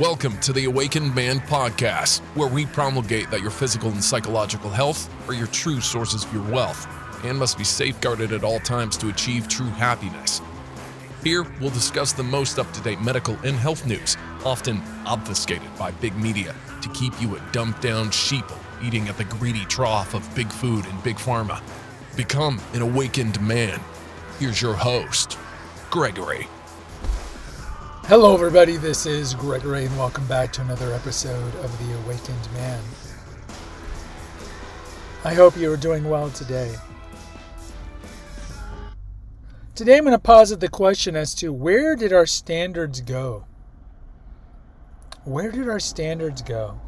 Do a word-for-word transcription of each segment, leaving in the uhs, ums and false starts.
Welcome to the Awakened Man Podcast, where we promulgate that your physical and psychological health are your true sources of your wealth and must be safeguarded at all times to achieve true happiness. Here, we'll discuss the most up-to-date medical and health news, often obfuscated by big media to keep you a dumbed-down sheeple eating at the greedy trough of big food and big pharma. Become an awakened man. Here's your host, Gregory. Hello everybody, this is Gregory and welcome back to another episode of The Awakened Man. I hope you are doing well today. Today I'm going to posit the question as to where did our standards go? Where did our standards go?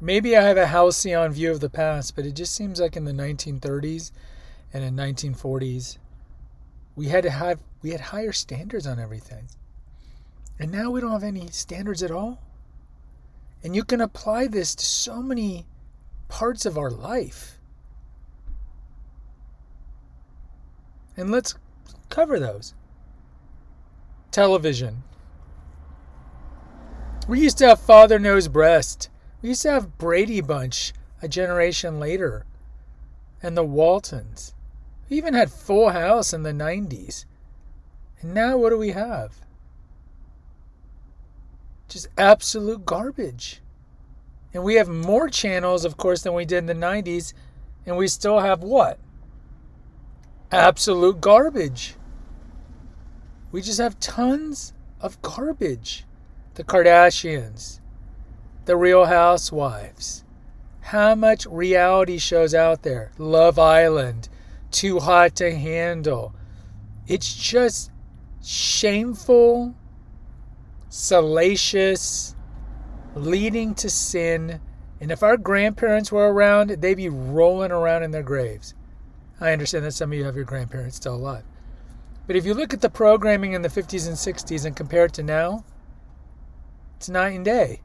Maybe I have a halcyon view of the past, but it just seems like in the nineteen thirties and in nineteen forties, we had to have we had higher standards on everything. And now we don't have any standards at all. And you can apply this to so many parts of our life. And let's cover those. Television. We used to have Father Knows Breast. We used to have Brady Bunch a generation later, and the Waltons. We even had Full House in the nineties. And now what do we have? Just absolute garbage. And we have more channels, of course, than we did in the nineties, and we still have what? Absolute garbage. We just have tons of garbage. The Kardashians. The Real Housewives. How much reality shows out there? Love Island. Too Hot to Handle. It's just shameful, salacious, leading to sin. And if our grandparents were around, they'd be rolling around in their graves. I understand that some of you have your grandparents still alive. But if you look at the programming in the fifties and sixties and compare it to now, it's night and day.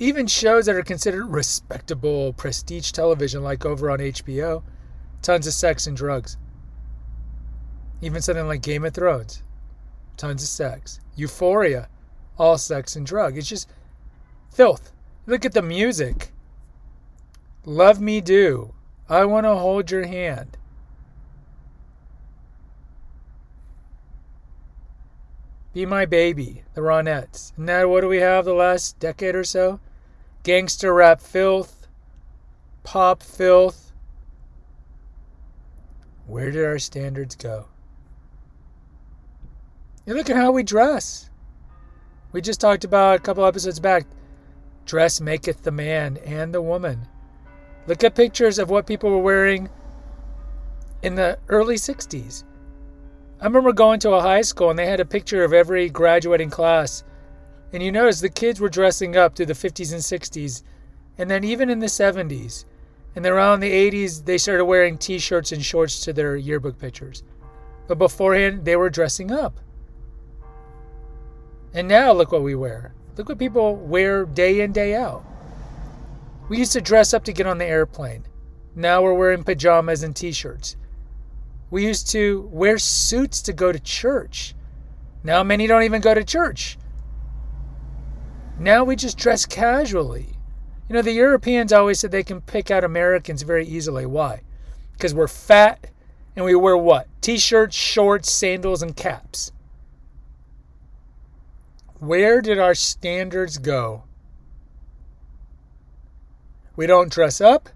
Even shows that are considered respectable, prestige television, like over on H B O, tons of sex and drugs. Even something like Game of Thrones, tons of sex. Euphoria, all sex and drug. It's just filth. Look at the music. Love Me Do. I Want to Hold Your Hand. Be My Baby, the Ronettes. And now what do we have the last decade or so? Gangster rap filth, pop filth. Where did our standards go? You look at how we dress. We just talked about a couple episodes back. Dress maketh the man and the woman. Look at pictures of what people were wearing in the early sixties. I remember going to a high school and they had a picture of every graduating class. And you notice the kids were dressing up through the fifties and sixties. And then even in the seventies. And around the eighties, they started wearing t-shirts and shorts to their yearbook pictures. But beforehand, they were dressing up. And now look what we wear. Look what people wear day in, day out. We used to dress up to get on the airplane. Now we're wearing pajamas and t-shirts. We used to wear suits to go to church. Now many don't even go to church. Now we just dress casually. You know, the Europeans always said they can pick out Americans very easily. Why? Because we're fat and we wear what? T-shirts, shorts, sandals, and caps. Where did our standards go? We don't dress up.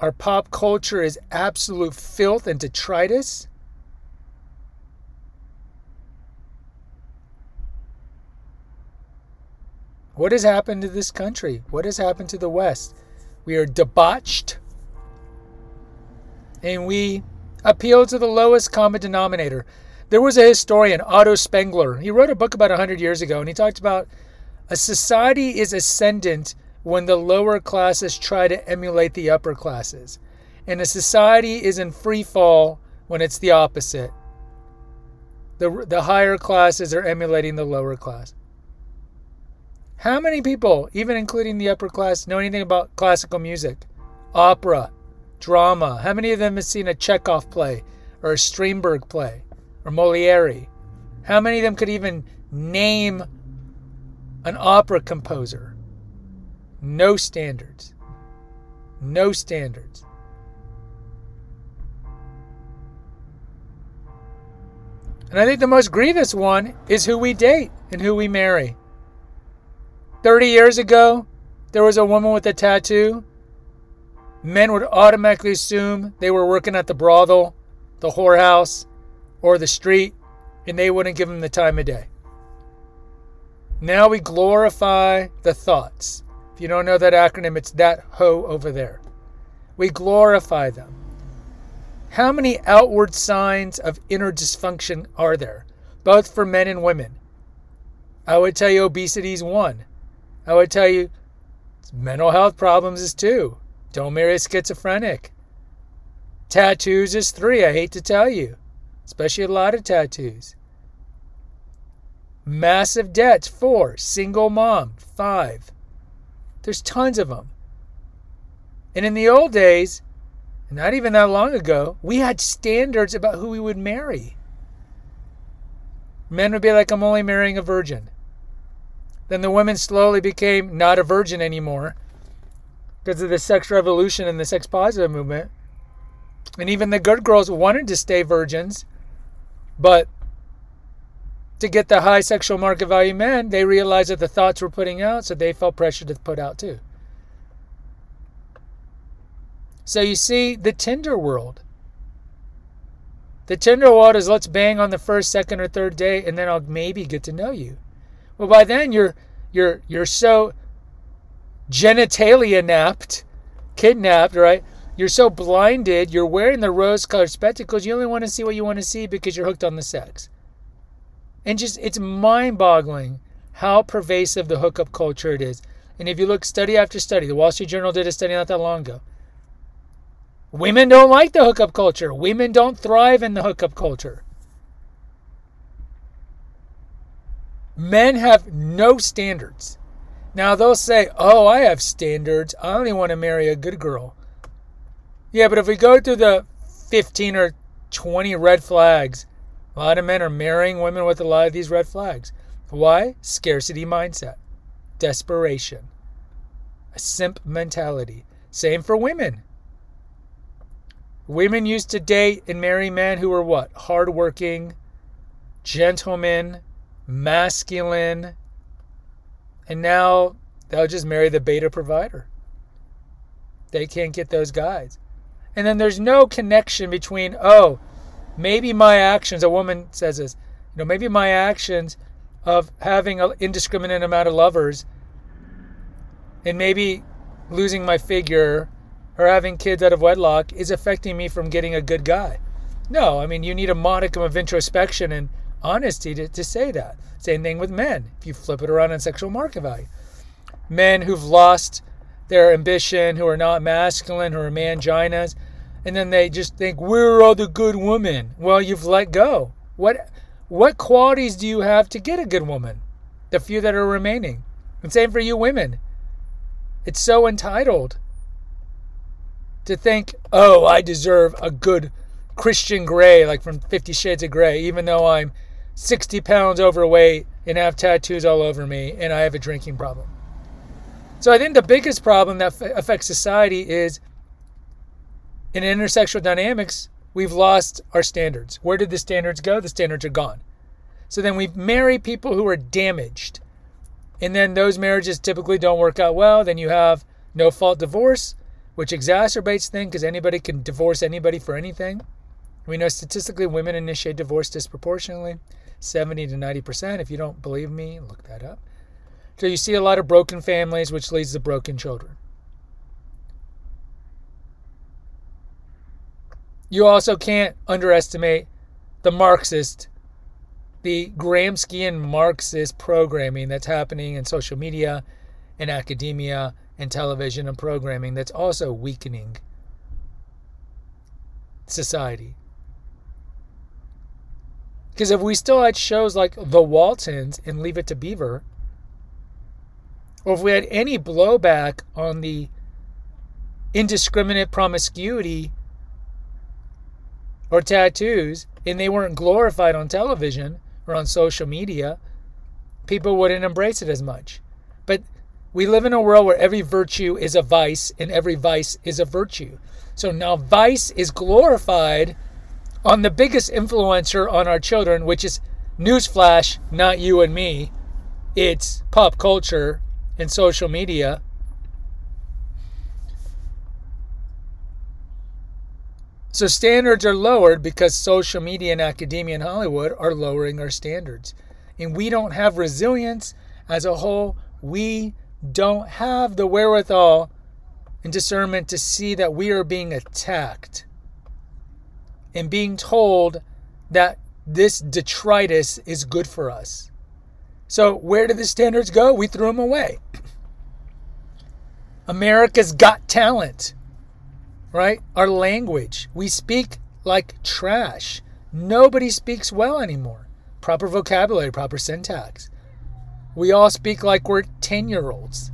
Our pop culture is absolute filth and detritus. What has happened to this country? What has happened to the West? We are debauched. And we appeal to the lowest common denominator. There was a historian, Otto Spengler. He wrote a book about one hundred years ago, and he talked about a society is ascendant when the lower classes try to emulate the upper classes. And a society is in free fall when it's the opposite. The, the higher classes are emulating the lower class. How many people, even including the upper class, know anything about classical music, opera, drama? How many of them have seen a Chekhov play or a Strindberg play or Moliere? How many of them could even name an opera composer? No standards. No standards. And I think the most grievous one is who we date and who we marry. thirty years ago, there was a woman with a tattoo. Men would automatically assume they were working at the brothel, the whorehouse, or the street, and they wouldn't give them the time of day. Now we glorify the thoughts. If you don't know that acronym, it's that hoe over there. We glorify them. How many outward signs of inner dysfunction are there, both for men and women? I would tell you obesity is one. I would tell you mental health problems is two. Don't marry a schizophrenic. Tattoos is three, I hate to tell you, especially a lot of tattoos. Massive debts, four. Single mom, five. There's tons of them. And in the old days, not even that long ago, we had standards about who we would marry. Men would be like, I'm only marrying a virgin. Then the women slowly became not a virgin anymore because of the sex revolution and the sex positive movement. And even the good girls wanted to stay virgins, but to get the high sexual market value men, they realized that the thoughts were putting out, so they felt pressure to put out too. So you see the Tinder world. The Tinder world is let's bang on the first, second, or third day, and then I'll maybe get to know you. Well, by then you're you're you're so genitalia napped, kidnapped, right? You're so blinded. You're wearing the rose-colored spectacles. You only want to see what you want to see because you're hooked on the sex. And just it's mind-boggling how pervasive the hookup culture it is. And if you look study after study, the Wall Street Journal did a study not that long ago. Women don't like the hookup culture. Women don't thrive in the hookup culture. Men have no standards. Now they'll say, oh, I have standards. I only want to marry a good girl. Yeah, but if we go through the fifteen or twenty red flags, a lot of men are marrying women with a lot of these red flags. Why? Scarcity mindset. Desperation. A simp mentality. Same for women. Women used to date and marry men who were what? Hardworking, gentlemen, masculine. And now they'll just marry the beta provider. They can't get those guys. And then there's no connection between, oh, maybe my actions, a woman says this, you know, maybe my actions of having an indiscriminate amount of lovers and maybe losing my figure or having kids out of wedlock is affecting me from getting a good guy. No, I mean, you need a modicum of introspection and honesty to, to say that. Same thing with men, if you flip it around on sexual market value. Men who've lost their ambition, who are not masculine, who are manginas, and then they just think, where are the good women? Well, you've let go. What what qualities do you have to get a good woman? The few that are remaining. And same for you women. It's so entitled to think, oh, I deserve a good Christian Grey, like from Fifty Shades of Grey, even though I'm sixty pounds overweight and have tattoos all over me and I have a drinking problem. So I think the biggest problem that affects society is in intersexual dynamics, we've lost our standards. Where did the standards go? The standards are gone. So then we marry people who are damaged. And then those marriages typically don't work out well. Then you have no-fault divorce, which exacerbates things because anybody can divorce anybody for anything. We know statistically women initiate divorce disproportionately, seventy to ninety percent. If you don't believe me, look that up. So you see a lot of broken families, which leads to broken children. You also can't underestimate the Marxist, the Gramscian Marxist programming that's happening in social media and academia and television and programming that's also weakening society. Because if we still had shows like The Waltons and Leave It to Beaver, or if we had any blowback on the indiscriminate promiscuity or tattoos, and they weren't glorified on television, or on social media, people wouldn't embrace it as much. But we live in a world where every virtue is a vice and every vice is a virtue. So now vice is glorified on the biggest influencer on our children, which is, newsflash, not you and me. It's pop culture and social media. So standards are lowered because social media and academia and Hollywood are lowering our standards. And we don't have resilience as a whole. We don't have the wherewithal and discernment to see that we are being attacked and being told that this detritus is good for us. So where did the standards go? We threw them away. America's Got Talent, right? Our language. We speak like trash. Nobody speaks well anymore. Proper vocabulary, proper syntax. We all speak like we're ten-year-olds.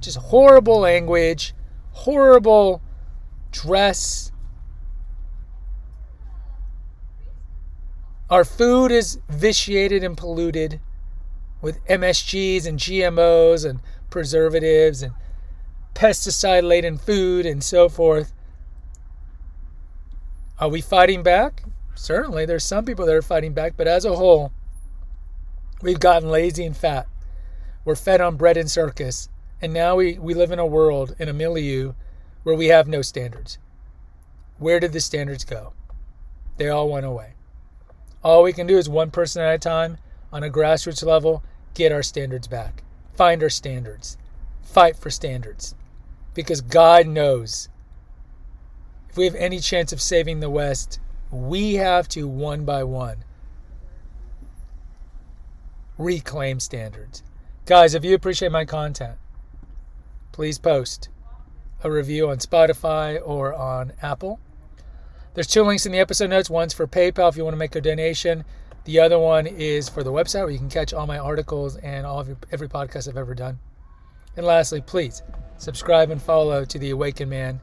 Just horrible language, horrible dress. Our food is vitiated and polluted with M S Gs and G M Os and preservatives and pesticide-laden food and so forth. Are we fighting back? Certainly, there's some people that are fighting back, but as a whole, we've gotten lazy and fat. We're fed on bread and circus, and now we, we live in a world, in a milieu, where we have no standards. Where did the standards go? They all went away. All we can do is, one person at a time, on a grassroots level, get our standards back. Find our standards. Fight for standards. Because God knows, if we have any chance of saving the West, we have to, one by one, reclaim standards. Guys, if you appreciate my content, please post a review on Spotify or on Apple. There's two links in the episode notes. One's for PayPal if you want to make a donation. The other one is for the website where you can catch all my articles and all of your, every podcast I've ever done. And lastly, please subscribe and follow to The Awakened Man,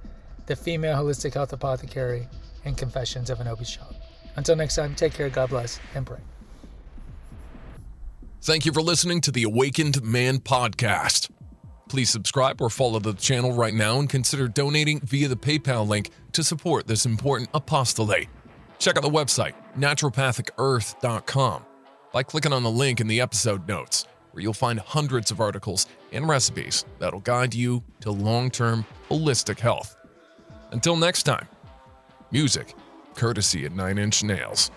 The Female Holistic Health Apothecary, and Confessions of an Obese Child. Until next time, take care, God bless, and pray. Thank you for listening to The Awakened Man Podcast. Please subscribe or follow the channel right now and consider donating via the PayPal link to support this important apostolate. Check out the website, naturopathic earth dot com, by clicking on the link in the episode notes, where you'll find hundreds of articles and recipes that'll guide you to long-term holistic health. Until next time, music courtesy of Nine Inch Nails.